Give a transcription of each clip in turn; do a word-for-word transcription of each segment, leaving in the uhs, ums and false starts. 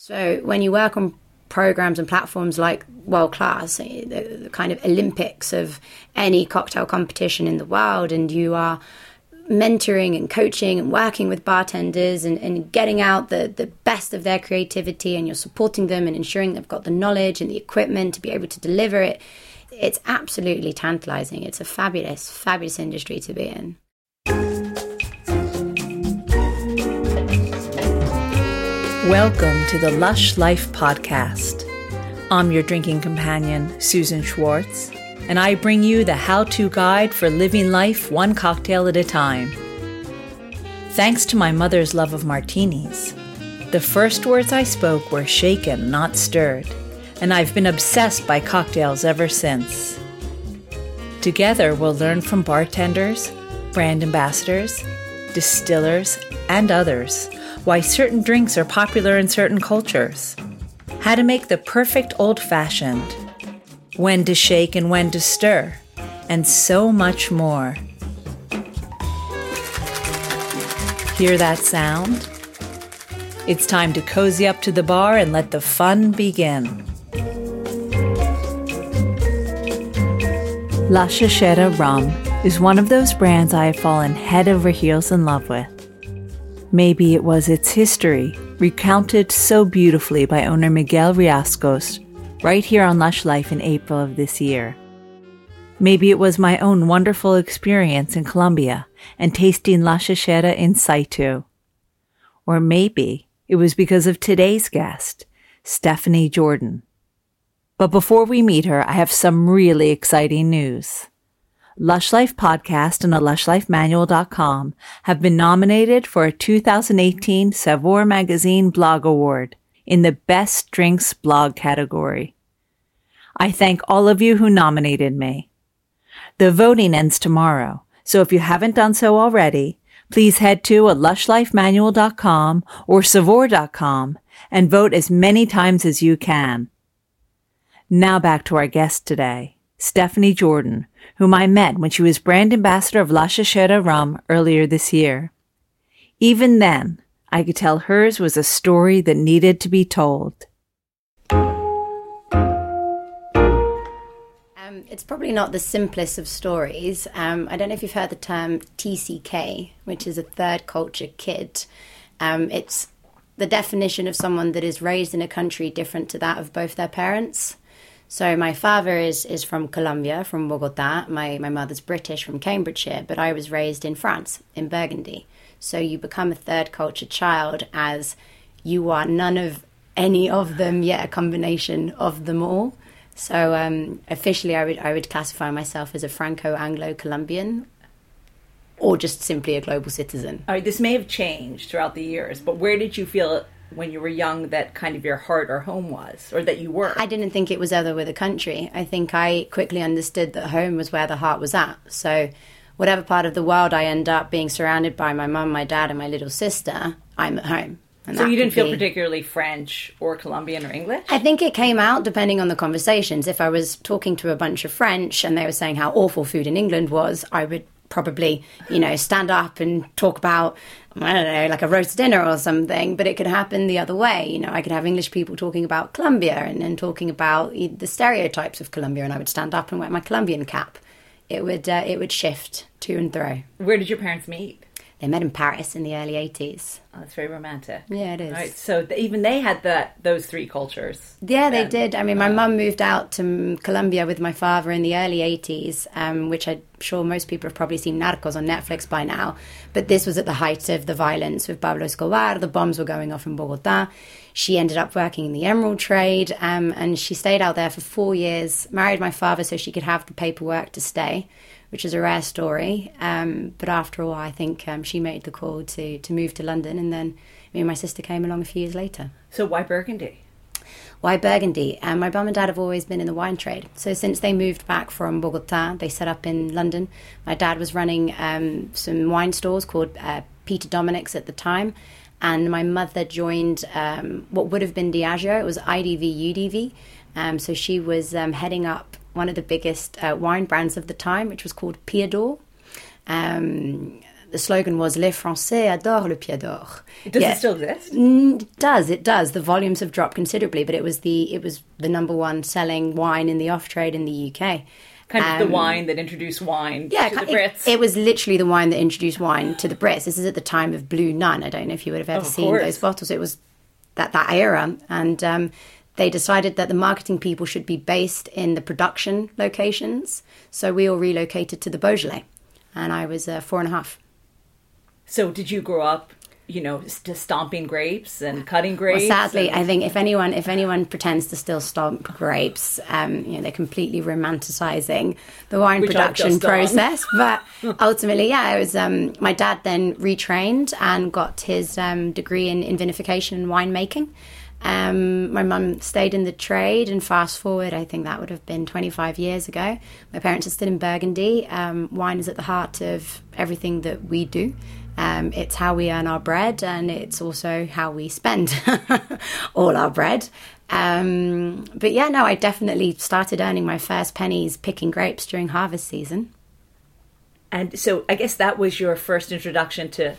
So when you work on programs and platforms like World Class, the, the kind of Olympics of any cocktail competition in the world, and you are mentoring and coaching and working with bartenders and, and getting out the, the best of their creativity, and you're supporting them and ensuring they've got the knowledge and the equipment to be able to deliver it, it's absolutely tantalizing. It's a fabulous, fabulous industry to be in. Welcome to the Lush Life Podcast. I'm your drinking companion, Susan Schwartz, and I bring you the how-to guide for living life one cocktail at a time. Thanks to my mother's love of martinis, the first words I spoke were shaken, not stirred, and I've been obsessed by cocktails ever since. Together, we'll learn from bartenders, brand ambassadors, distillers, and others why certain drinks are popular in certain cultures, how to make the perfect old-fashioned, when to shake and when to stir, and so much more. Hear that sound? It's time to cozy up to the bar and let the fun begin. La Chichera rum is one of those brands I have fallen head over heels in love with. Maybe it was its history, recounted so beautifully by owner Miguel Riascos, right here on Lush Life in April of this year. Maybe it was my own wonderful experience in Colombia and tasting La Chichera in situ. Or maybe it was because of today's guest, Stephanie Jordan. But before we meet her, I have some really exciting news. Lush Life Podcast and a lush life manual dot com have been nominated for a two thousand eighteen Savoir Magazine Blog Award in the Best Drinks Blog category. I thank all of you who nominated me. The voting ends tomorrow, so if you haven't done so already, please head to a lush life manual dot com or savoir dot com and vote as many times as you can. Now back to our guest today, Stephanie Jordan, whom I met when she was brand ambassador of La Chichera rum earlier this year. Even then, I could tell hers was a story that needed to be told. Um, it's probably not the simplest of stories. Um, I don't know if you've heard the term T C K, which is a third culture kid. Um, it's the definition of someone that is raised in a country different to that of both their parents. So my father is is from Colombia, from Bogotá. My, my mother's British, from Cambridgeshire, but I was raised in France, in Burgundy. So you become a third culture child as you are none of any of them, yet a combination of them all. So um, officially I would I would classify myself as a Franco-Anglo-Colombian, or just simply a global citizen. All right, this may have changed throughout the years, but where did you feel when you were young that kind of your heart or home was, or that you were? I didn't think it was other with a country. I think I quickly understood that home was where the heart was at. So whatever part of the world I end up being surrounded by, my mum, my dad, and my little sister, I'm at home. And so you didn't feel be... particularly French or Colombian or English? I think it came out depending on the conversations. If I was talking to a bunch of French and they were saying how awful food in England was, I would probably, you know, stand up and talk about, I don't know, like a roast dinner or something. But it could happen the other way. You know, I could have English people talking about Colombia and then talking about the stereotypes of Colombia, and I would stand up and wear my Colombian cap. It would uh, it would shift to and fro. Where did your parents meet? They met in Paris in the early eighties. Oh, that's very romantic. Yeah, it is. Right, so th- even they had that those three cultures. Yeah, then. They did. I mean, my uh, mum moved out to Colombia with my father in the early eighties, um, which I'm sure most people have probably seen Narcos on Netflix by now. But this was at the height of the violence with Pablo Escobar. The bombs were going off in Bogotá. She ended up working in the emerald trade, um, and she stayed out there for four years, married my father so she could have the paperwork to stay, which is a rare story. Um, but after all, I think um, she made the call to, to move to London, and then me and my sister came along a few years later. So why Burgundy? Why Burgundy? Um, my mum and dad have always been in the wine trade. So since they moved back from Bogotá, they set up in London. My dad was running um, some wine stores called uh, Peter Dominic's at the time, and my mother joined um, what would have been Diageo. It was I D V, U D V. Um, so she was um, heading up one of the biggest uh, wine brands of the time, which was called Piat d'Or. Um, the slogan was Les Français adorent le Piat d'Or. Does yeah. it still exist? It does, it does. The volumes have dropped considerably, but it was the it was the number one selling wine in the off-trade in the U K. Kind of um, the wine that introduced wine yeah, to the Brits. It, it was literally the wine that introduced wine to the Brits. This is at the time of Blue Nun. I don't know if you would have ever oh, seen course. those bottles. It was that, that era. And um, they decided that the marketing people should be based in the production locations. So we all relocated to the Beaujolais. And I was uh, four and a half. So did you grow up, you know, st- stomping grapes and cutting grapes? Well, sadly, and... I think if anyone if anyone pretends to still stomp grapes, um, you know, they're completely romanticizing the wine Which production process. But ultimately, yeah, it was. Um, my dad then retrained and got his um, degree in, in vinification and winemaking. Um, my mum stayed in the trade, and fast forward, I think that would have been twenty-five years ago. My parents are still in Burgundy. Um, wine is at the heart of everything that we do. Um, it's how we earn our bread, and it's also how we spend all our bread. Um, but yeah, no, I definitely started earning my first pennies picking grapes during harvest season. And so I guess that was your first introduction to,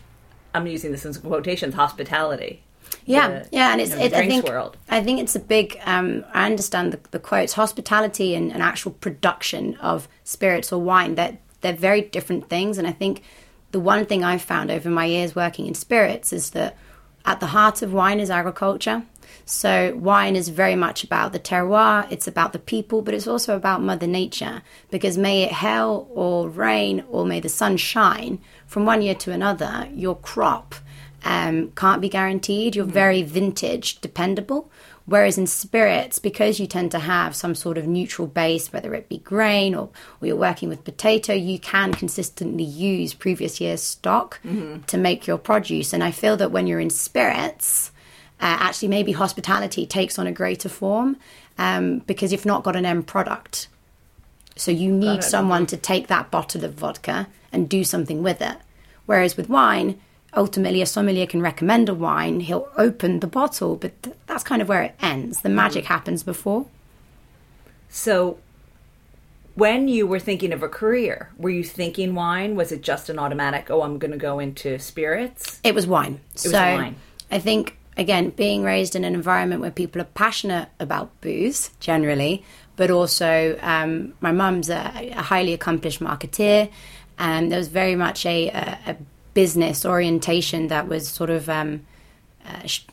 I'm using this in quotations, hospitality. Yeah, the, yeah, and it's you know, it, I think world. I think it's a big. Um, I understand the, the quotes, hospitality and, and actual production of spirits or wine. That they're, they're very different things, and I think the one thing I've found over my years working in spirits is that at the heart of wine is agriculture. So wine is very much about the terroir. It's about the people, but it's also about Mother Nature. Because may it hail or rain, or may the sun shine, from one year to another, your crop. Um, can't be guaranteed. You're very vintage dependable, whereas in spirits, because you tend to have some sort of neutral base, whether it be grain or, or you're working with potato, you can consistently use previous year's stock mm-hmm. to make your produce. And I feel that when you're in spirits, uh, actually maybe hospitality takes on a greater form um, because you've not got an end product, so you need someone to take that bottle of vodka and do something with it, whereas with wine, ultimately, a sommelier can recommend a wine. He'll open the bottle, but th- that's kind of where it ends. The magic happens before. So when you were thinking of a career, were you thinking wine? Was it just an automatic, oh, I'm going to go into spirits? It was wine. It so was wine. I think, again, being raised in an environment where people are passionate about booze, generally, but also um, my mum's a, a highly accomplished marketeer, and there was very much a... a, a business orientation that was sort of um, uh, sh-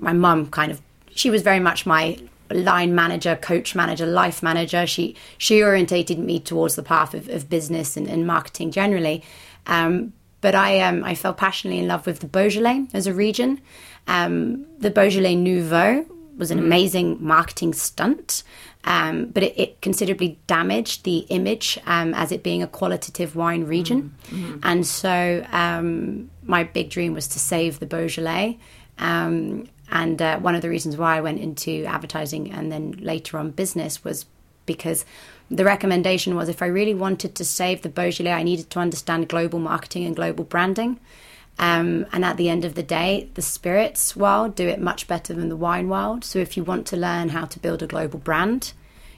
my mum kind of, she was very much my line manager, coach manager, life manager. She she orientated me towards the path of, of business and, and marketing generally. Um, but I um, I fell passionately in love with the Beaujolais as a region. Um, the Beaujolais Nouveau was an amazing marketing stunt, um, but it, it considerably damaged the image um, as it being a qualitative wine region. Mm-hmm. And so um, my big dream was to save the Beaujolais. Um, and uh, one of the reasons why I went into advertising and then later on business was because the recommendation was if I really wanted to save the Beaujolais, I needed to understand global marketing and global branding. Um, and at the end of the day, the spirits world do it much better than the wine world. So if you want to learn how to build a global brand,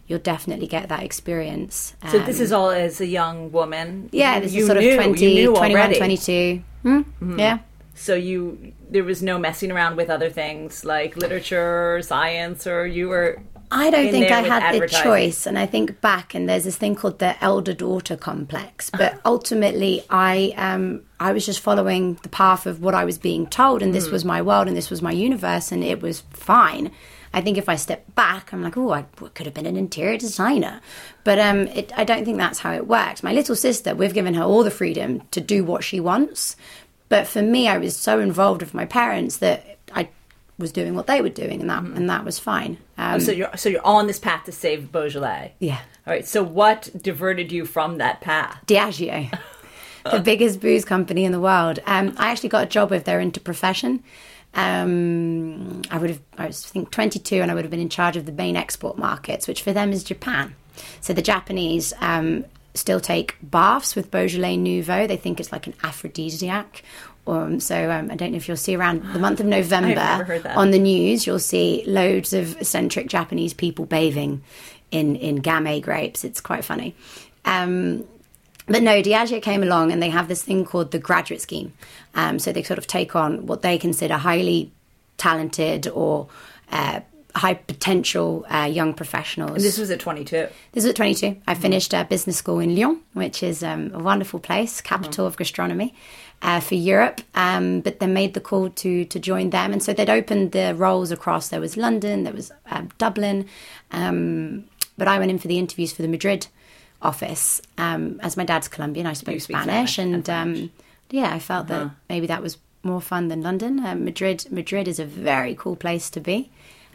you'll definitely get that experience. Um, so this is all as a young woman? Yeah, this you is sort knew, of twenty, twenty-one, twenty-two. Hmm? Mm-hmm. Yeah. So you there was no messing around with other things like literature or science, or you were... I don't think I had the choice. And I think back, and there's this thing called the elder daughter complex. But ultimately, I um, I was just following the path of what I was being told. And mm. this was my world and this was my universe. And it was fine. I think if I step back, I'm like, oh, I could have been an interior designer. But um, it, I don't think that's how it works. My little sister, we've given her all the freedom to do what she wants. But for me, I was so involved with my parents that I was doing what they were doing, and that mm-hmm. and that was fine. Um, oh, so you're so you're on this path to save Beaujolais. Yeah. All right. So what diverted you from that path? Diageo, the biggest booze company in the world. Um, I actually got a job with their interprofession. Um, I would have I was I think twenty-two, and I would have been in charge of the main export markets, which for them is Japan. So the Japanese. Um, still take baths with Beaujolais Nouveau. They think it's like an aphrodisiac. Um, so um, I don't know if you'll see around the month of November on the news, you'll see loads of eccentric Japanese people bathing in, in Gamay grapes. It's quite funny. Um, But no, Diageo came along and they have this thing called the graduate scheme. Um, so they sort of take on what they consider highly talented or uh, high potential uh, young professionals. And this was at twenty-two? This was at twenty-two. I mm-hmm. finished uh, business school in Lyon, which is um, a wonderful place, capital mm-hmm. of gastronomy uh, for Europe. Um, but they made the call to to join them. And so they'd opened the roles across. There was London, there was uh, Dublin. Um, but I went in for the interviews for the Madrid office. Um, as my dad's Colombian, I spoke Spanish. And, and um, yeah, I felt uh-huh. that maybe that was more fun than London. Uh, Madrid Madrid is a very cool place to be.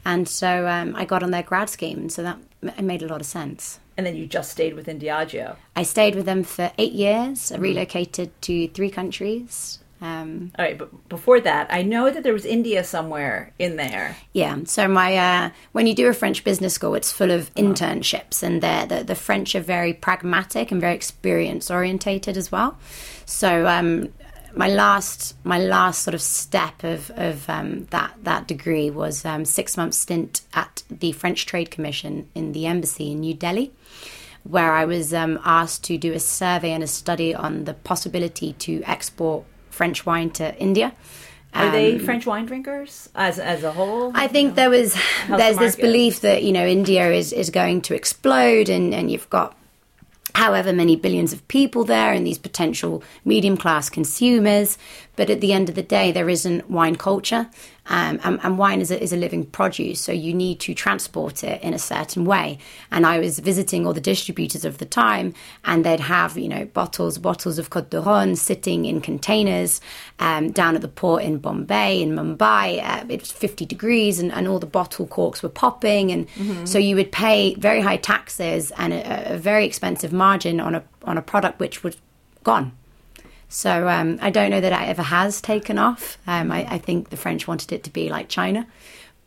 And so um, I got on their grad scheme, and so that it made a lot of sense. And then you just stayed within Diageo. I stayed with them for eight years. I relocated to three countries. Um, All right, but before that, I know that there was India somewhere in there. Yeah, so my uh, when you do a French business school, it's full of internships, and the, the French are very pragmatic and very experience-orientated as well. So um, my last my last sort of step of, of um, that, that degree was a um, six-month stint at the French Trade Commission in the embassy in New Delhi, where I was um, asked to do a survey and a study on the possibility to export French wine to India. Um, Are they French wine drinkers as as a whole? I think you know, there was there's the this belief that, you know, India is, is going to explode, and, and you've got however many billions of people there and these potential medium class consumers. But at the end of the day, there isn't wine culture, um, and, and wine is a, is a living produce. So you need to transport it in a certain way. And I was visiting all the distributors of the time, and they'd have, you know, bottles, bottles of Côte d'Or sitting in containers um, down at the port in Bombay, in Mumbai. Uh, it was fifty degrees, and, and all the bottle corks were popping. And mm-hmm. so you would pay very high taxes and a, a very expensive margin on a on a product which was gone. So um, I don't know that it ever has taken off. Um, I, I think the French wanted it to be like China.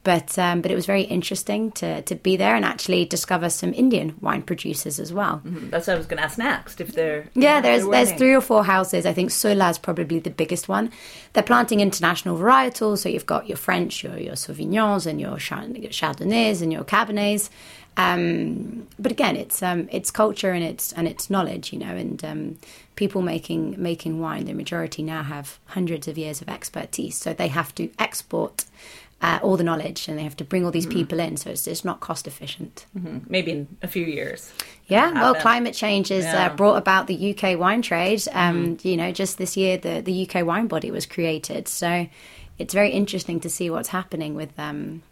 But um, but it was very interesting to, to be there and actually discover some Indian wine producers as well. Mm-hmm. That's what I was going to ask next. If they're Yeah, there's they're there's three or four houses. I think Sola's probably the biggest one. They're planting international varietals. So you've got your French, your, your Sauvignons and your Chardonnays and your Cabernets. Um, but again, it's um, it's culture and it's and it's knowledge, you know, and um, people making making wine, the majority now have hundreds of years of expertise. So they have to export uh, all the knowledge, and they have to bring all these mm-hmm. people in. So it's it's not cost efficient. Mm-hmm. Maybe in a few years. Yeah. Well, them. climate change has yeah. uh, brought about the U K wine trade. Um, mm-hmm. You know, just this year, the, the U K wine body was created. So it's very interesting to see what's happening with um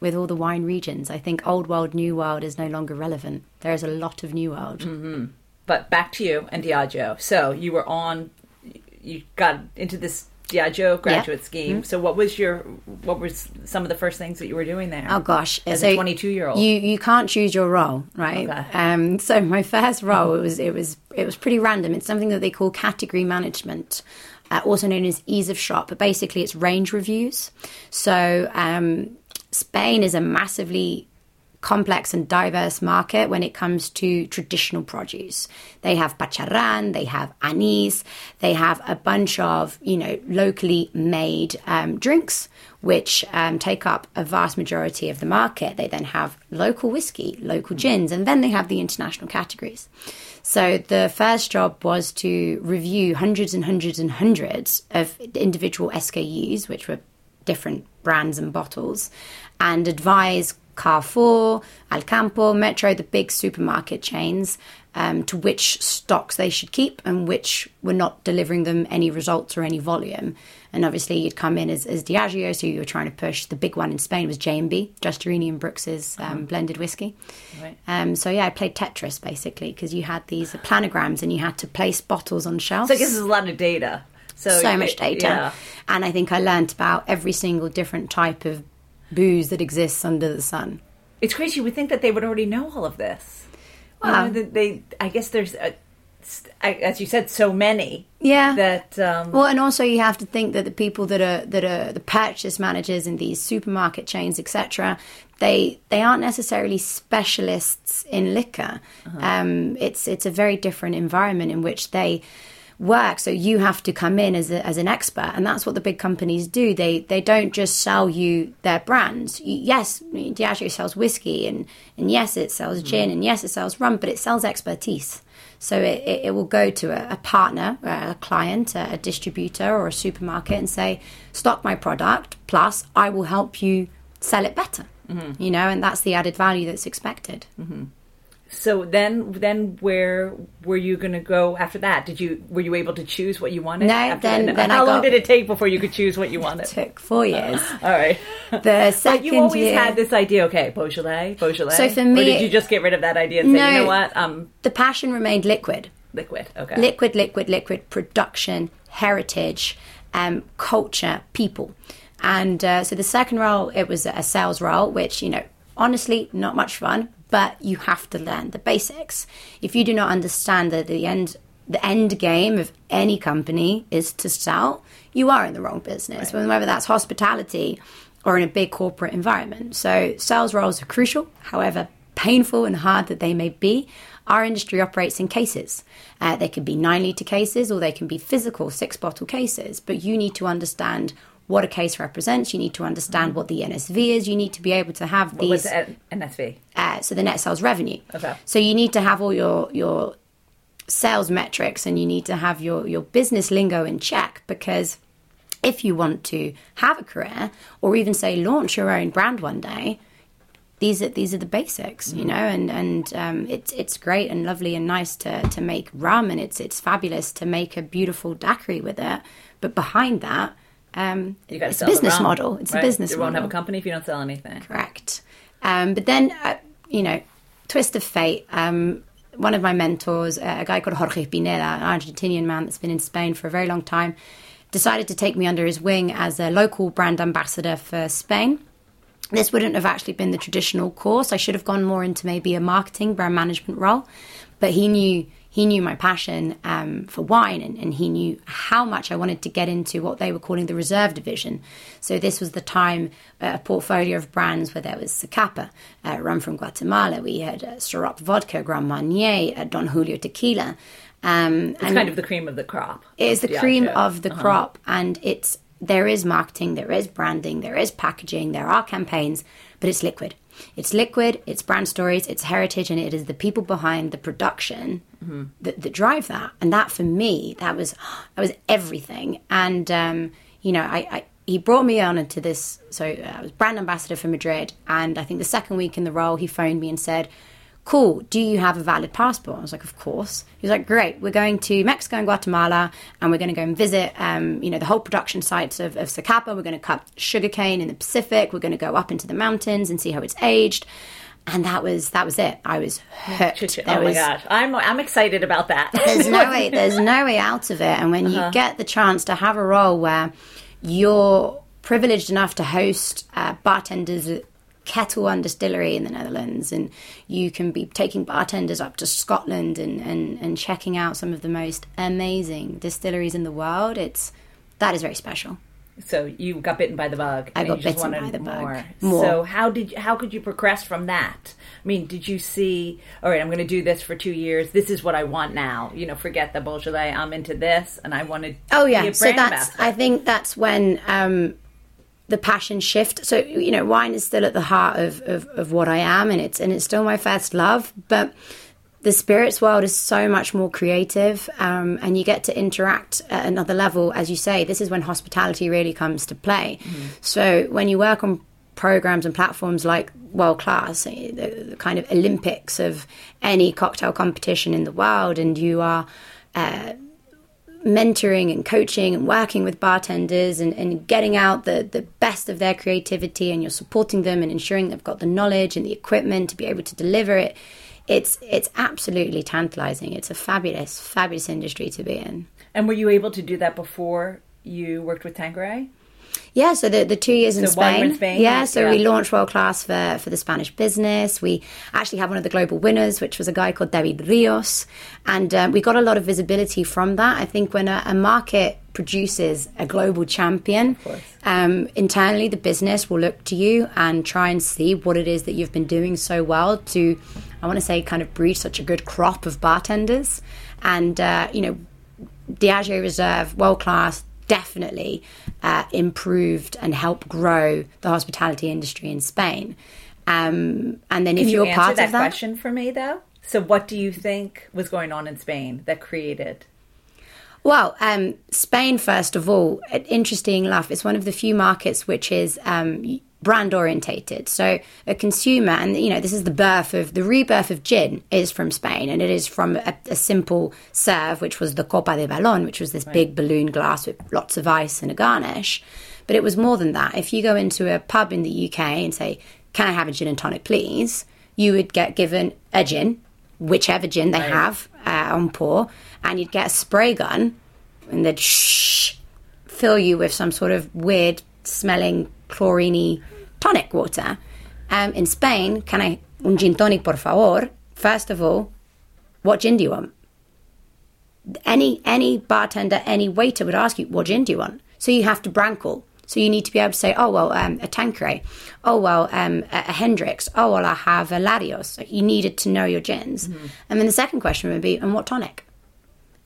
with all the wine regions. I think old world, new world is no longer relevant. There is a lot of new world. Mm-hmm. But back to you and Diageo. So you were on, you got into this Diageo graduate yeah. scheme. Mm-hmm. So what was your, what were some of the first things that you were doing there? Oh gosh. As so a twenty-two year old. You, you can't choose your role, right? Okay. Um, so my first role, it was, it was, it was pretty random. It's something that they call category management. Uh, also known as ease of shop, but basically it's range reviews. So, um, Spain is a massively complex and diverse market when it comes to traditional produce. They have pacharrán, they have anise, they have a bunch of, you know, locally made um, drinks, which um, take up a vast majority of the market. They then have local whiskey, local gins, and then they have the international categories. So the first job was to review hundreds and hundreds and hundreds of individual S K Us, which were different brands and bottles, and advise Carrefour, Alcampo, Metro, the big supermarket chains, um, to which stocks they should keep and which were not delivering them any results or any volume. And obviously you'd come in as, as Diageo, so you were trying to push. The big one in Spain was J and B, Justerini and Brooks's um, mm-hmm. blended whiskey. Right. Um, so yeah, I played Tetris basically, because you had these planograms and you had to place bottles on shelves. So I guess there's a lot of data. So, so much data. Yeah. And I think I learned about every single different type of booze that exists under the sun. It's crazy. You would think that they would already know all of this. Well, um, they, I guess there's, a, as you said, so many. Yeah. That um, well, and also you have to think that the people that are that are the purchase managers in these supermarket chains, et cetera, they they aren't necessarily specialists in liquor. Uh-huh. Um, it's it's a very different environment in which they work. So you have to come in as a, as an expert. And that's what the big companies do. They they don't just sell you their brands. Yes, Diageo sells whiskey and, and yes, it sells gin and yes, it sells rum, but it sells expertise. So it, it, it will go to a, a partner, a client, a, a distributor or a supermarket and say, stock my product, plus I will help you sell it better. Mm-hmm. You know, and that's the added value that's expected. Mm-hmm. So then, then where were you going to go after that? Did you were you able to choose what you wanted? No. After then, that? then how I long got, did it take before you could choose what you wanted? It took four years. Uh, all right. The second year, you always year, had this idea. Okay, Beaujolais, Beaujolais. So for me, or did you just get rid of that idea and say, no, you know what? Um, the passion remained liquid. Liquid. Okay. Liquid, liquid, liquid. Production, heritage, um, culture, people, and uh, so the second role it was a sales role, which you know, honestly, not much fun. But you have to learn the basics. If you do not understand that the end the end game of any company is to sell, you are in the wrong business, right. Whether that's hospitality or in a big corporate environment. So sales roles are crucial, however painful and hard that they may be. Our industry operates in cases. Uh, they can be nine-litre cases or they can be physical six-bottle cases, but you need to understand what a case represents. You need to understand what the N S V is. You need to be able to have these. What's the N S V? Uh, so the net sales revenue. Okay. So you need to have all your your sales metrics and you need to have your, your business lingo in check, because if you want to have a career or even say launch your own brand one day, these are these are the basics, mm-hmm. you know, and and um, it's it's great and lovely and nice to to make rum and it's it's fabulous to make a beautiful daiquiri with it, but behind that. Um, you got to sell the business model. It's a business model. You won't have a company if you don't sell anything. Correct. Um, but then, uh, you know, twist of fate. Um, one of my mentors, uh, a guy called Jorge Pineda, an Argentinian man that's been in Spain for a very long time, decided to take me under his wing as a local brand ambassador for Spain. This wouldn't have actually been the traditional course. I should have gone more into maybe a marketing brand management role, but he knew. He knew my passion um, for wine and, and he knew how much I wanted to get into what they were calling the reserve division. So this was the time, uh, a portfolio of brands where there was Zacapa, uh, rum from Guatemala. We had uh, Syrah vodka, Grand Marnier, uh, Don Julio tequila. Um, it's and kind of the cream of the crop. It is the yeah, cream yeah. of the uh-huh. crop. And it's there is marketing, there is branding, there is packaging, there are campaigns, but it's liquid. It's liquid, it's brand stories, it's heritage, and it is the people behind the production mm-hmm. that, that drive that. And that, for me, that was that was everything. And, um, you know, I, I he brought me on into this. So I was brand ambassador for Madrid. And I think the second week in the role, he phoned me and said, cool, do you have a valid passport? I was like, of course. He was like, great, we're going to Mexico and Guatemala, and we're going to go and visit, um, you know, the whole production sites of, of Zacapa. We're going to cut sugarcane in the Pacific. We're going to go up into the mountains and see how it's aged. And that was that was it. I was hooked. Oh, was, my God. I'm, I'm excited about that. There's no way. There's no way out of it. And when uh-huh. you get the chance to have a role where you're privileged enough to host uh, bartenders Kettle One distillery in the Netherlands, and you can be taking bartenders up to Scotland and, and, and checking out some of the most amazing distilleries in the world. It's that is very special. So you got bitten by the bug. I got bitten by the more. bug. More. So how did you, how could you progress from that? I mean, did you see? All right, I'm going to do this for two years. This is what I want now. You know, forget the Beaujolais. I'm into this, and I wanted. Oh yeah, to be a brand so that's. Ambassador. I think that's when. Um, The passion shift. So, you know, wine is still at the heart of, of, of what I am, and it's and it's still my first love. But the spirits world is so much more creative, um, and you get to interact at another level. As you say, this is when hospitality really comes to play. Mm-hmm. So when you work on programs and platforms like World Class, the, the kind of Olympics of any cocktail competition in the world, and you are uh, mentoring and coaching and working with bartenders and, and getting out the, the best of their creativity, and you're supporting them and ensuring they've got the knowledge and the equipment to be able to deliver it, it's it's absolutely tantalizing. It's a fabulous, fabulous industry to be in. And were you able to do that before you worked with Tanqueray? Yeah, so the, the two years so in Spain. In Spain. Yeah, so yeah. we launched World Class for, for the Spanish business. We actually had one of the global winners, which was a guy called David Rios. And um, we got a lot of visibility from that. I think when a, a market produces a global champion, um, internally the business will look to you and try and see what it is that you've been doing so well to, I want to say, kind of breed such a good crop of bartenders. And, uh, you know, Diageo Reserve, World Class definitely uh, improved and helped grow the hospitality industry in Spain. Um, and then if you're you part that of that question for me, though, so what do you think was going on in Spain that created? Well, um, Spain, first of all, interesting enough, it's one of the few markets which is um, brand orientated. So a consumer, and you know, this is the birth of the rebirth of gin is from Spain, and it is from a, a simple serve, which was the copa de balón, which was this right. big balloon glass with lots of ice and a garnish. But it was more than that. If you go into a pub in the U K and say, "Can I have a gin and tonic, please?" you would get given a gin, whichever gin they right. have uh, on pour, and you'd get a spray gun, and they'd shh, fill you with some sort of weird-smelling, chloriney tonic water. Um, in Spain, can I, un gin tonic, por favor? First of all, what gin do you want? Any any bartender, any waiter would ask you, what gin do you want? So you have to brand call. So you need to be able to say, oh, well, um, a Tanqueray. Oh, well, um, a, a Hendrix. Oh, well, I have a Larios. Like, you needed to know your gins. Mm-hmm. And then the second question would be, and what tonic?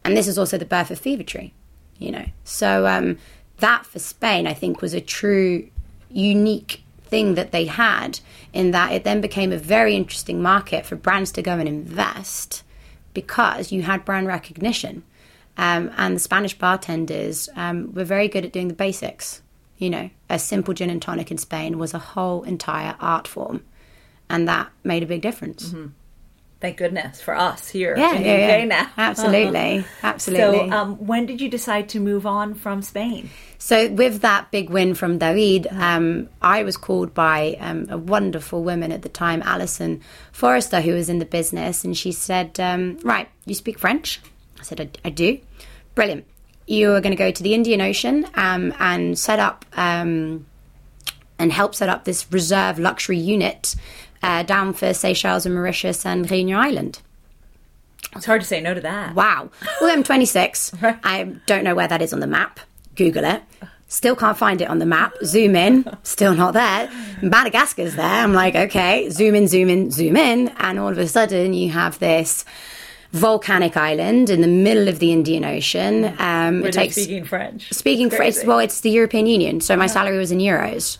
And this is also the birth of Fevertree, you know. So um, that for Spain, I think, was a true unique thing that they had, in that it then became a very interesting market for brands to go and invest, because you had brand recognition. Um, and the Spanish bartenders um, were very good at doing the basics. You know, a simple gin and tonic in Spain was a whole entire art form, and that made a big difference. Mm-hmm. Thank goodness for us here yeah, in the yeah, U K yeah. now. Absolutely, absolutely. So um, when did you decide to move on from Spain? So with that big win from David, um, I was called by um, a wonderful woman at the time, Alison Forrester, who was in the business, and she said, um, right, you speak French? I said, I, I do. Brilliant. You are going to go to the Indian Ocean um, and set up um, and help set up this reserve luxury unit uh, down for Seychelles and Mauritius and Réunion Island. It's hard to say no to that. Wow. Well, I'm twenty-six. I don't know where that is on the map. Google it. Still can't find it on the map. Zoom in. Still not there. Madagascar's there. I'm like, okay, zoom in, zoom in, zoom in. And all of a sudden you have this volcanic island in the middle of the Indian Ocean. Um, We're it takes, speaking French. Speaking French. Well, it's the European Union, so my uh-huh. salary was in euros.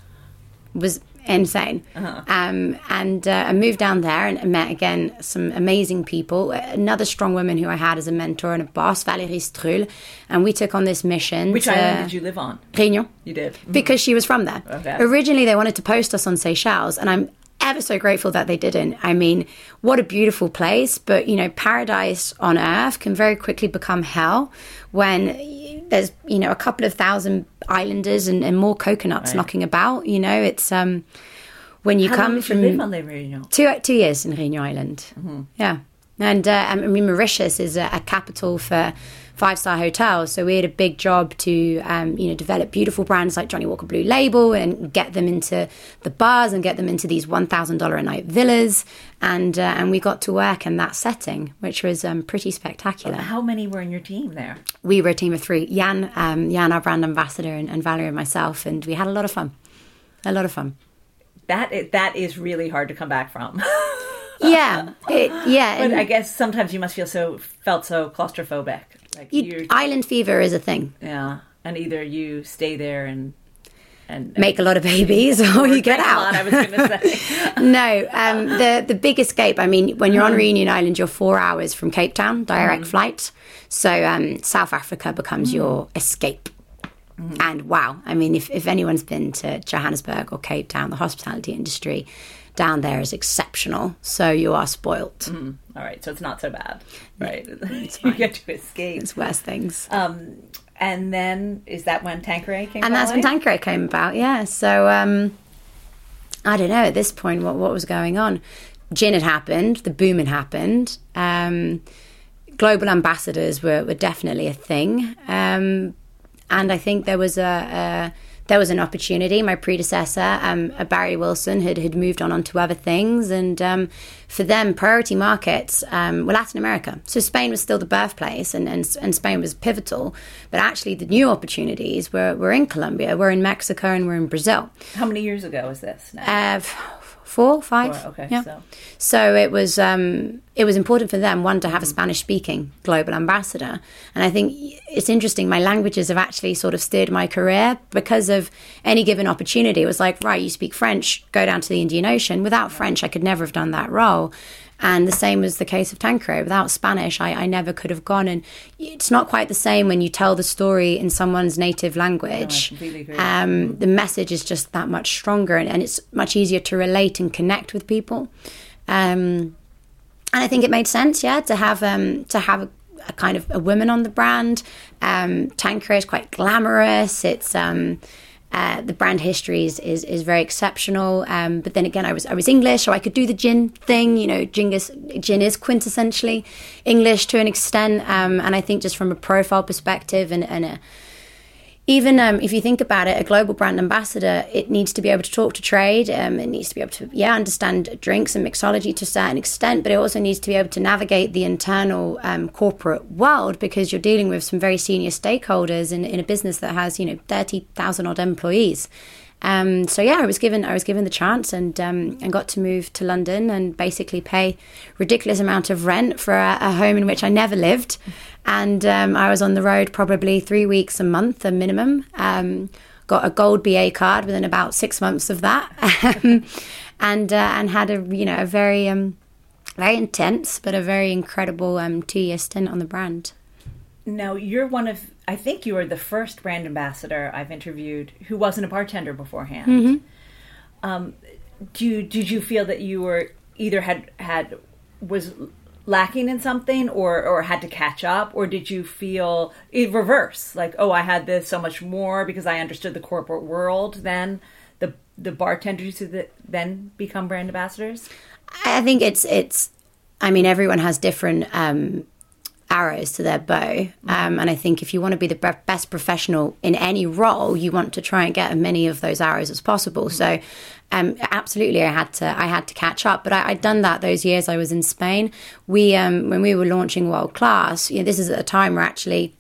It was insane. Uh-huh. Um, and uh, I moved down there and met, again, some amazing people. Another strong woman who I had as a mentor and a boss, Valérie Struhl, and we took on this mission. Which to, island did you live on? Réunion. You did? Mm-hmm. Because she was from there. Okay. Originally, they wanted to post us on Seychelles, and I'm ever so grateful that they didn't. I mean, what a beautiful place, but you know, paradise on earth can very quickly become hell when there's, you know, a couple of thousand islanders and, and more coconuts right. knocking about. You know, it's um when you How come long from you live on Réunion? two two years in Réunion Island. Mm-hmm. Yeah, and uh, I mean, Mauritius is a, a capital for five-star hotels, so we had a big job to um, you know, develop beautiful brands like Johnny Walker Blue Label and get them into the bars and get them into these one thousand dollars a night villas, and uh, and we got to work in that setting, which was um, pretty spectacular. How many were in your team there? We were a team of three. Jan, um, Jan, our brand ambassador, and, and Valerie and myself, and we had a lot of fun. A lot of fun. That is, that is really hard to come back from. yeah, it, yeah. But and, I guess sometimes you must feel so felt so claustrophobic. Like you, island fever is a thing. Yeah, and either you stay there and and, and make a lot of babies, or you get out. A lot, I was gonna say. no, um, the the big escape. I mean, when you're on Reunion Island, you're four hours from Cape Town, direct mm. flight. So um, South Africa becomes mm. your escape. Mm. And wow, I mean, if if anyone's been to Johannesburg or Cape Town, the hospitality industry down there is exceptional, so you are spoilt. Mm. All right, so it's not so bad, right? You get to escape. It's worse things. Um, and then is that when Tanqueray came? And that's when Tanqueray came about. Yeah. So um, I don't know at this point what what was going on. Gin had happened. The boom had happened. Um, global ambassadors were were definitely a thing. Um, and I think there was a. a There was an opportunity. My predecessor, um, Barry Wilson, had, had moved on onto other things. And um, for them, priority markets um, were Latin America. So Spain was still the birthplace, and, and, and Spain was pivotal. But actually, the new opportunities were, were in Colombia, were in Mexico, and were in Brazil. How many years ago was this now? Uh, f- four, five. Four, okay, yeah. So. so it was... Um, it was important for them, one, to have a Spanish-speaking global ambassador. And I think it's interesting, my languages have actually sort of steered my career because of any given opportunity. It was like, right, you speak French, go down to the Indian Ocean. Without French, I could never have done that role. And the same was the case of Tanqueray. Without Spanish, I, I never could have gone. And it's not quite the same when you tell the story in someone's native language. No, I completely agree. Um, the message is just that much stronger, and, and it's much easier to relate and connect with people. Um, and I think it made sense, yeah, to have um, to have a, a kind of a woman on the brand. Um, Tanqueray is quite glamorous. It's... Um, Uh, the brand history is, is, is very exceptional. Um, but then again, I was I was English, so I could do the gin thing. You know, gin is, gin is quintessentially English to an extent. Um, and I think just from a profile perspective and, and a, even um, if you think about it, a global brand ambassador, it needs to be able to talk to trade. Um, it needs to be able to, yeah, understand drinks and mixology to a certain extent, but it also needs to be able to navigate the internal um, corporate world, because you're dealing with some very senior stakeholders in, in a business that has, you know, thirty thousand odd employees. Um, so yeah, I was given I was given the chance and um, and got to move to London and basically pay ridiculous amount of rent for a, a home in which I never lived, and um, I was on the road probably three weeks a month, a minimum. Um, got a gold B A card within about six months of that, and uh, and had a you know a very um, very intense but a very incredible um, two year stint on the brand. Now, you're one of, I think you were the first brand ambassador I've interviewed who wasn't a bartender beforehand. Mm-hmm. Um, do you, did you feel that you were either had, had was lacking in something or, or had to catch up? Or did you feel in reverse? Like, oh, I had this so much more because I understood the corporate world than the, the bartenders who the, then become brand ambassadors? I think it's, it's, I mean, everyone has different... Um, arrows to their bow. Um, and I think if you want to be the b- best professional in any role, you want to try and get as many of those arrows as possible. So um, absolutely, I had to I had to catch up. But I, I'd done that those years I was in Spain. We um, when we were launching World Class, you know, this is at a time where actually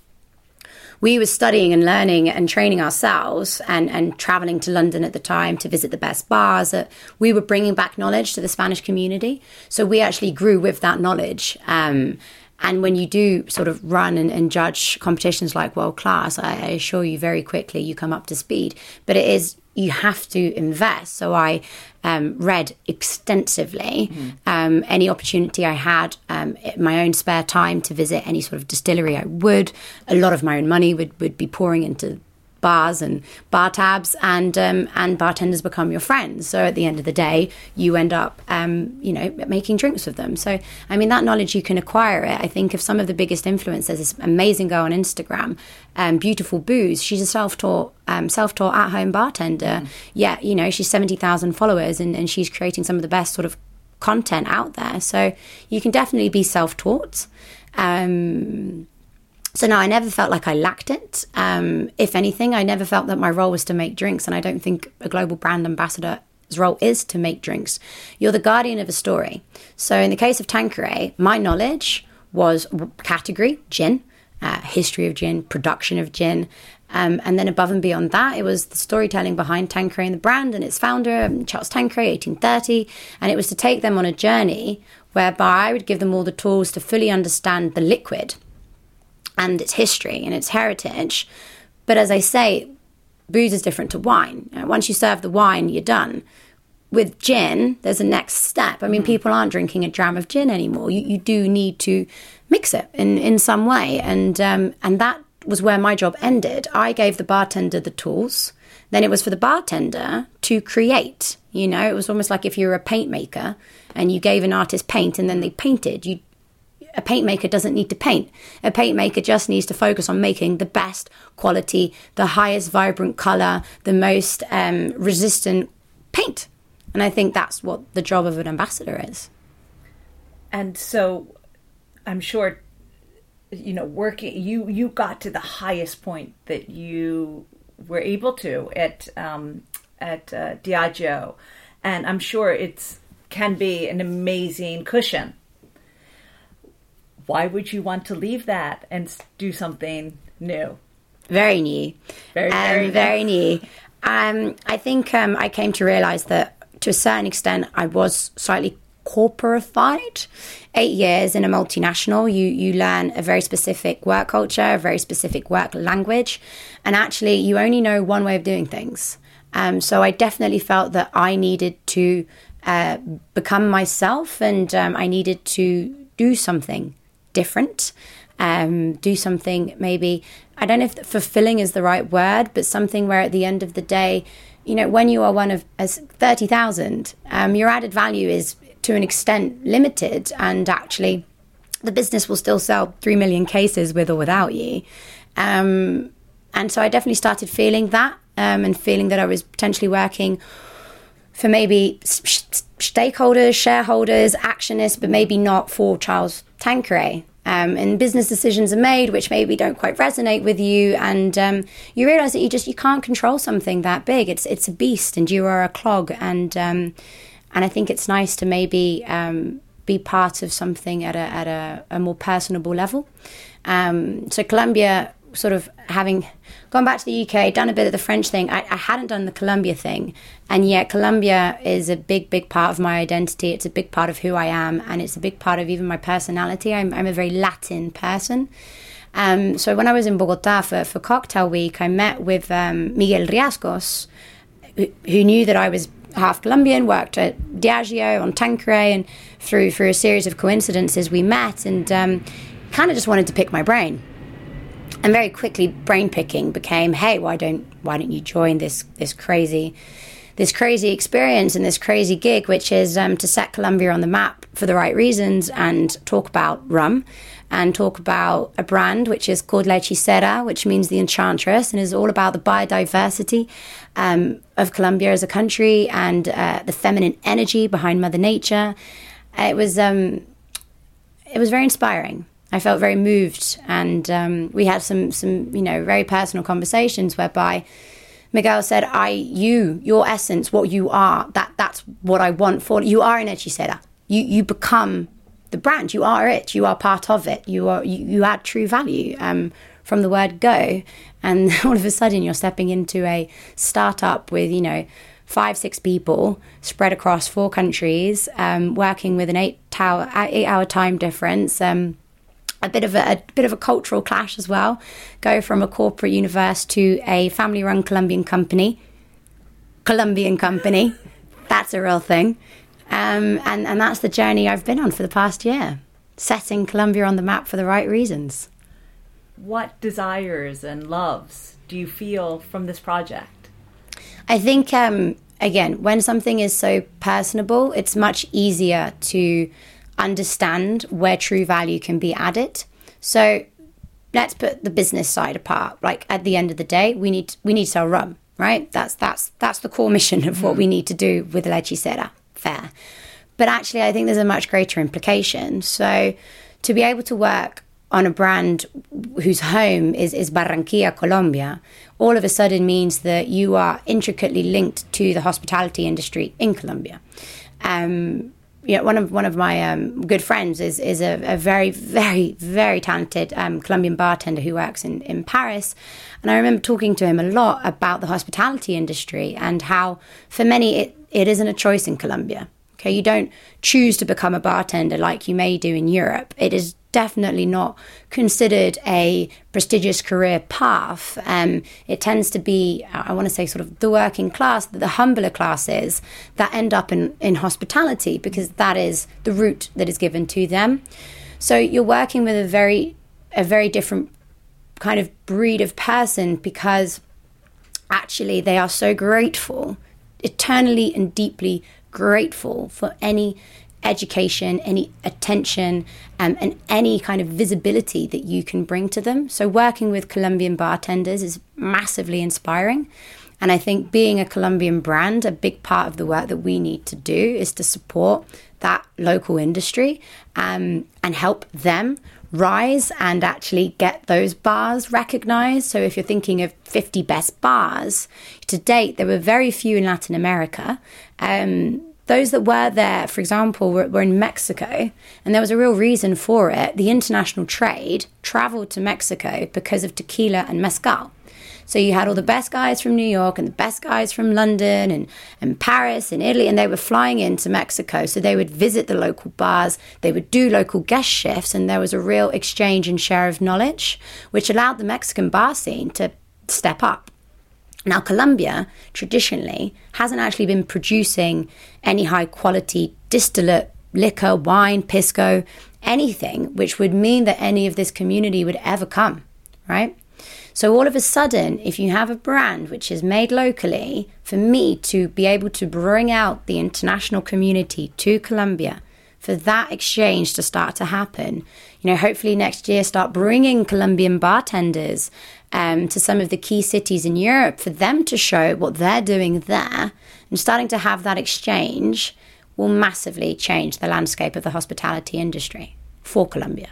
we were studying and learning and training ourselves and, and traveling to London at the time to visit the best bars. We were bringing back knowledge to the Spanish community. So we actually grew with that knowledge. Um And when you do sort of run and, and judge competitions like World Class, I, I assure you very quickly you come up to speed. But it is, you have to invest. So I um, read extensively. Mm-hmm. um, any opportunity I had, um, in my own spare time to visit any sort of distillery I would. A lot of my own money would, would be pouring into bars and bar tabs, and um, and bartenders become your friends. So at the end of the day, you end up, um, you know, making drinks with them. So, I mean, that knowledge, you can acquire it. I think of some of the biggest influencers, this amazing girl on Instagram, um, Beautiful Booze. She's a self-taught, um, self-taught at-home bartender. Mm. Yeah, you know, she's seventy thousand followers, and, and she's creating some of the best sort of content out there. So you can definitely be self-taught. Um So no, I never felt like I lacked it. Um, if anything, I never felt that my role was to make drinks. And I don't think a global brand ambassador's role is to make drinks. You're the guardian of a story. So in the case of Tanqueray, my knowledge was category, gin, uh, history of gin, production of gin. Um, and then above and beyond that, it was the storytelling behind Tanqueray and the brand and its founder, Charles Tanqueray, eighteen thirty. And it was to take them on a journey whereby I would give them all the tools to fully understand the liquid and its history and its heritage. But as I say, booze is different to wine. Once you serve the wine, you're done. With gin, there's a next step. I mean, mm-hmm. people aren't drinking a dram of gin anymore. You, you do need to mix it in, in some way. And um, and that was where my job ended. I gave the bartender the tools. Then it was for the bartender to create. You know, it was almost like if you were a paint maker and you gave an artist paint and then they painted. You A paint maker doesn't need to paint. A paint maker just needs to focus on making the best quality, the highest vibrant color, the most um, resistant paint. And I think that's what the job of an ambassador is. And so I'm sure, you know, working, you, you got to the highest point that you were able to at, um, at uh, Diageo. And I'm sure it's can be an amazing cushion. Why would you want to leave that and do something new? Very new. Very, very, um, very new. Um, I think um, I came to realize that to a certain extent I was slightly corporified. Eight years in a multinational, you you learn a very specific work culture, a very specific work language, and actually you only know one way of doing things. Um, so I definitely felt that I needed to uh, become myself, and um, I needed to do something different, um, do something maybe, I don't know if fulfilling is the right word, but something where at the end of the day, you know, when you are one of as thirty thousand, um, your added value is to an extent limited, and actually the business will still sell three million cases with or without you. Um, and so I definitely started feeling that. Um, and feeling that I was potentially working for maybe sh- stakeholders, shareholders, actionists, but maybe not for Charles Tanqueray. Um, and business decisions are made which maybe don't quite resonate with you, and um, you realise that you just you can't control something that big. It's it's a beast, and you are a clog. And um, and I think it's nice to maybe um, be part of something at a at a, a more personable level. Um, so Colombia. Sort of having gone back to the U K, done a bit of the French thing, I, I hadn't done the Colombia thing, and yet Colombia is a big, big part of my identity. It's a big part of who I am, and it's a big part of even my personality. I'm, I'm a very Latin person. Um, so when I was in Bogotá for, for Cocktail Week, I met with um, Miguel Riascos, who, who knew that I was half Colombian, worked at Diageo on Tanqueray, and through through a series of coincidences we met, and um, kind of just wanted to pick my brain. And very quickly, brain picking became, hey, why don't why don't you join this this crazy, this crazy experience and this crazy gig, which is um, to set Colombia on the map for the right reasons and talk about rum, and talk about a brand which is called La Chichera, which means the enchantress, and is all about the biodiversity um, of Colombia as a country, and uh, the feminine energy behind Mother Nature. It was um, it was very inspiring. I felt very moved, and um, we had some, some, you know, very personal conversations whereby Miguel said, "I, you, your essence, what you are, that that's what I want for you. Are an hechicera. You you become the brand. You are it. You are part of it. You are you, you add true value um, from the word go." And all of a sudden, you're stepping into a startup with, you know, five, six people spread across four countries, um, working with an eight hour eight hour time difference. Um, A bit of a, a bit of a cultural clash as well. Go from a corporate universe to a family-run Colombian company. Colombian company, that's a real thing, um, and and that's the journey I've been on for the past year, setting Colombia on the map for the right reasons. What desires and loves do you feel from this project? I think um, again, when something is so personable, it's much easier to understand where true value can be added. So let's put the business side apart. Like, at the end of the day, we need we need to sell rum, right? That's that's that's the core mission of what we need to do with La Hechicera. Fair. But actually, I think there's a much greater implication. So to be able to work on a brand whose home is, is Barranquilla, Colombia, all of a sudden means that you are intricately linked to the hospitality industry in Colombia. Um Yeah, you know, one of one of my um, good friends is is a, a very, very, very talented um, Colombian bartender who works in, in Paris. And I remember talking to him a lot about the hospitality industry and how, for many, it, it isn't a choice in Colombia. Okay, you don't choose to become a bartender like you may do in Europe. It is definitely not considered a prestigious career path. Um, it tends to be, I want to say, sort of the working class, the humbler classes that end up in, in hospitality, because that is the route that is given to them. So you're working with a very, a very different kind of breed of person, because actually they are so grateful, eternally and deeply grateful for any education, any attention, um, and any kind of visibility that you can bring to them. So working with Colombian bartenders is massively inspiring. And I think being a Colombian brand, a big part of the work that we need to do is to support that local industry um, and help them rise and actually get those bars recognized. So if you're thinking of fifty best bars, to date, there were very few in Latin America. Um, those that were there, for example, were, were in Mexico, and there was a real reason for it. The international trade traveled to Mexico because of tequila and mezcal. So you had all the best guys from New York and the best guys from London and, and Paris and Italy, and they were flying into Mexico. So they would visit the local bars, they would do local guest shifts, and there was a real exchange and share of knowledge, which allowed the Mexican bar scene to step up. Now, Colombia, traditionally, hasn't actually been producing any high-quality distillate, liquor, wine, pisco, anything, which would mean that any of this community would ever come, right? So all of a sudden, if you have a brand which is made locally, for me to be able to bring out the international community to Colombia, for that exchange to start to happen, you know, hopefully next year start bringing Colombian bartenders um, to some of the key cities in Europe for them to show what they're doing there, and starting to have that exchange will massively change the landscape of the hospitality industry for Colombia.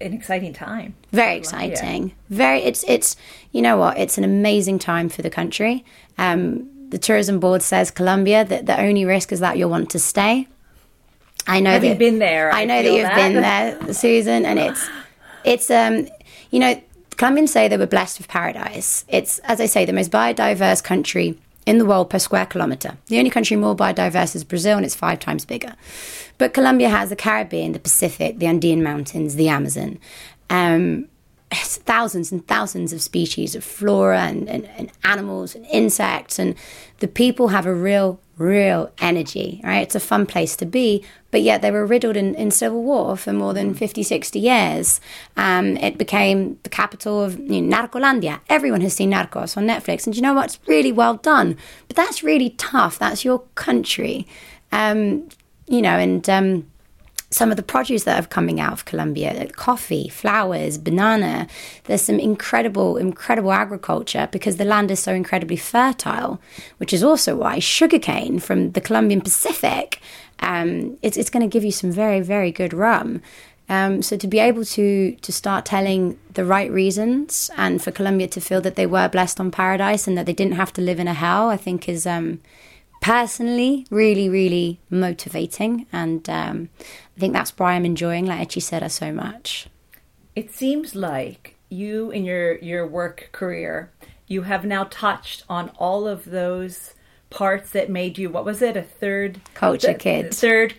An exciting time. Very exciting. Very, it's, it's, you know what, it's an amazing time for the country. Um, the tourism board says Colombia, that the only risk is that you'll want to stay. I know have that you've been there. I, I know that you've that. been there, Susan, and it's, it's, um, you know, Colombians say they were blessed with paradise. It's, as I say, the most biodiverse country in the world per square kilometre. The only country more biodiverse is Brazil, and it's five times bigger. But Colombia has the Caribbean, the Pacific, the Andean Mountains, the Amazon. Um, thousands and thousands of species of flora and, and, and animals and insects, and the people have a real real energy, right? It's a fun place to be, but yet they were riddled in, in civil war for more than fifty, sixty years. Um, it became the capital of you know, Narcolandia. Everyone has seen Narcos on Netflix, and you know what? It's really well done, but that's really tough. That's your country, um, you know, and um, some of the produce that are coming out of Colombia, like coffee, flowers, banana, there's some incredible, incredible agriculture because the land is so incredibly fertile, which is also why sugarcane from the Colombian Pacific, um, it's, it's going to give you some very, very good rum. Um, so to be able to to start telling the right reasons and for Colombia to feel that they were blessed on paradise and that they didn't have to live in a hell, I think is... Um, personally really really motivating, and um I think that's why I'm enjoying La Chichera so much. It seems like you in your your work career you have now touched on all of those parts that made you, what was it, a third culture th- kid third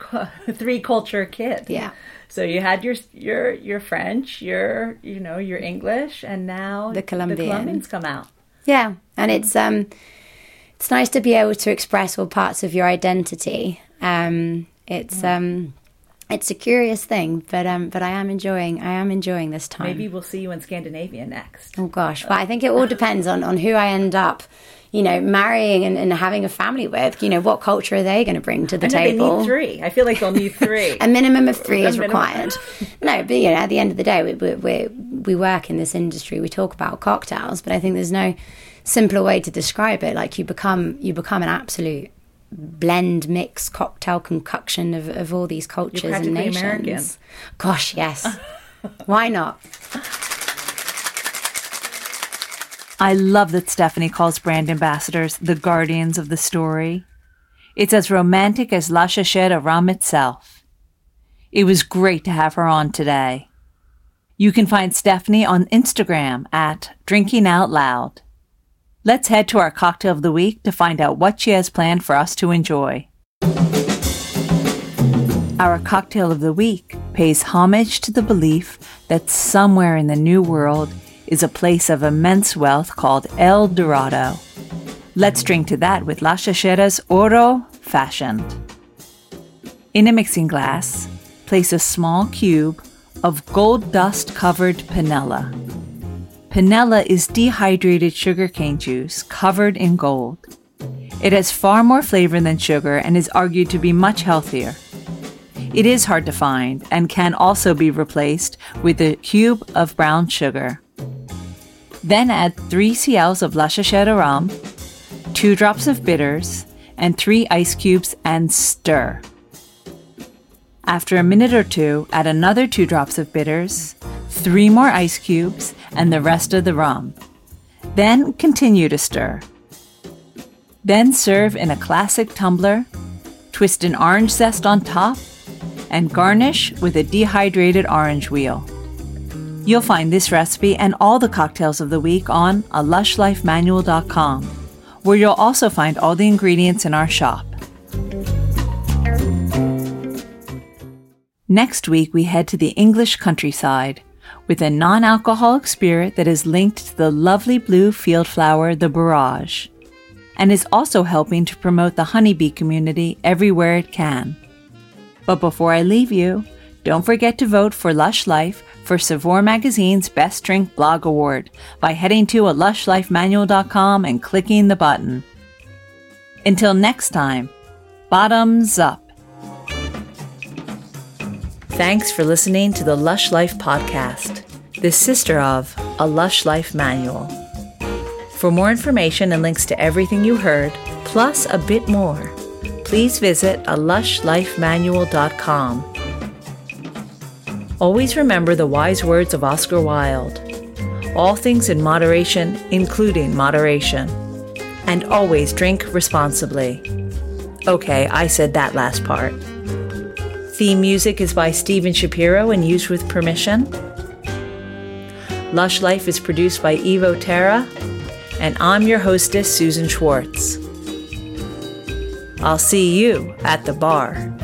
three culture kid. Yeah, so you had your your your French, your you know your English, and now the Colombian. The Colombians come out. Yeah, and it's um it's nice to be able to express all parts of your identity. Um, it's um, it's a curious thing, but um, but I am enjoying I am enjoying this time. Maybe we'll see you in Scandinavia next. Oh gosh, but well, I think it all depends on, on who I end up, you know, marrying and, and having a family with. You know, what culture are they going to bring to the I table? They need three. I feel like they'll need three. A minimum of three a is minimum. required. No, but you know, at the end of the day, we we we, we work in this industry. We talk about cocktails, but I think there's no simpler way to describe it. Like you become you become an absolute blend, mix, cocktail concoction of, of all these cultures. You're practically and nations. American. Gosh, yes. Why not? I love that Stephanie calls brand ambassadors the guardians of the story. It's as romantic as La Chichera rum itself. It was great to have her on today. You can find Stephanie on Instagram at Drinking Out Loud. Let's head to our cocktail of the week to find out what she has planned for us to enjoy. Our cocktail of the week pays homage to the belief that somewhere in the New World is a place of immense wealth called El Dorado. Let's drink to that with La Chichera's Oro Fashioned. In a mixing glass, place a small cube of gold dust-covered panela. Panela is dehydrated sugarcane juice covered in gold. It has far more flavor than sugar and is argued to be much healthier. It is hard to find and can also be replaced with a cube of brown sugar. Then add three centiliters of La Chichera rum, two drops of bitters, and three ice cubes and stir. After a minute or two, add another two drops of bitters, three more ice cubes, and the rest of the rum. Then continue to stir. Then serve in a classic tumbler, twist an orange zest on top, and garnish with a dehydrated orange wheel. You'll find this recipe and all the cocktails of the week on a lush life manual dot com, where you'll also find all the ingredients in our shop. Next week, we head to the English countryside with a non-alcoholic spirit that is linked to the lovely blue field flower, the borage, and is also helping to promote the honeybee community everywhere it can. But before I leave you, don't forget to vote for Lush Life for Savoir Magazine's Best Drink Blog Award by heading to a lush life manual dot com and clicking the button. Until next time, bottoms up. Thanks for listening to the Lush Life Podcast, the sister of A Lush Life Manual. For more information and links to everything you heard, plus a bit more, please visit a lush life manual dot com. Always remember the wise words of Oscar Wilde. All things in moderation, including moderation. And always drink responsibly. Okay, I said that last part. Theme music is by Steven Shapiro and used with permission. Lush Life is produced by Evo Terra, and I'm your hostess, Susan Schwartz. I'll see you at the bar.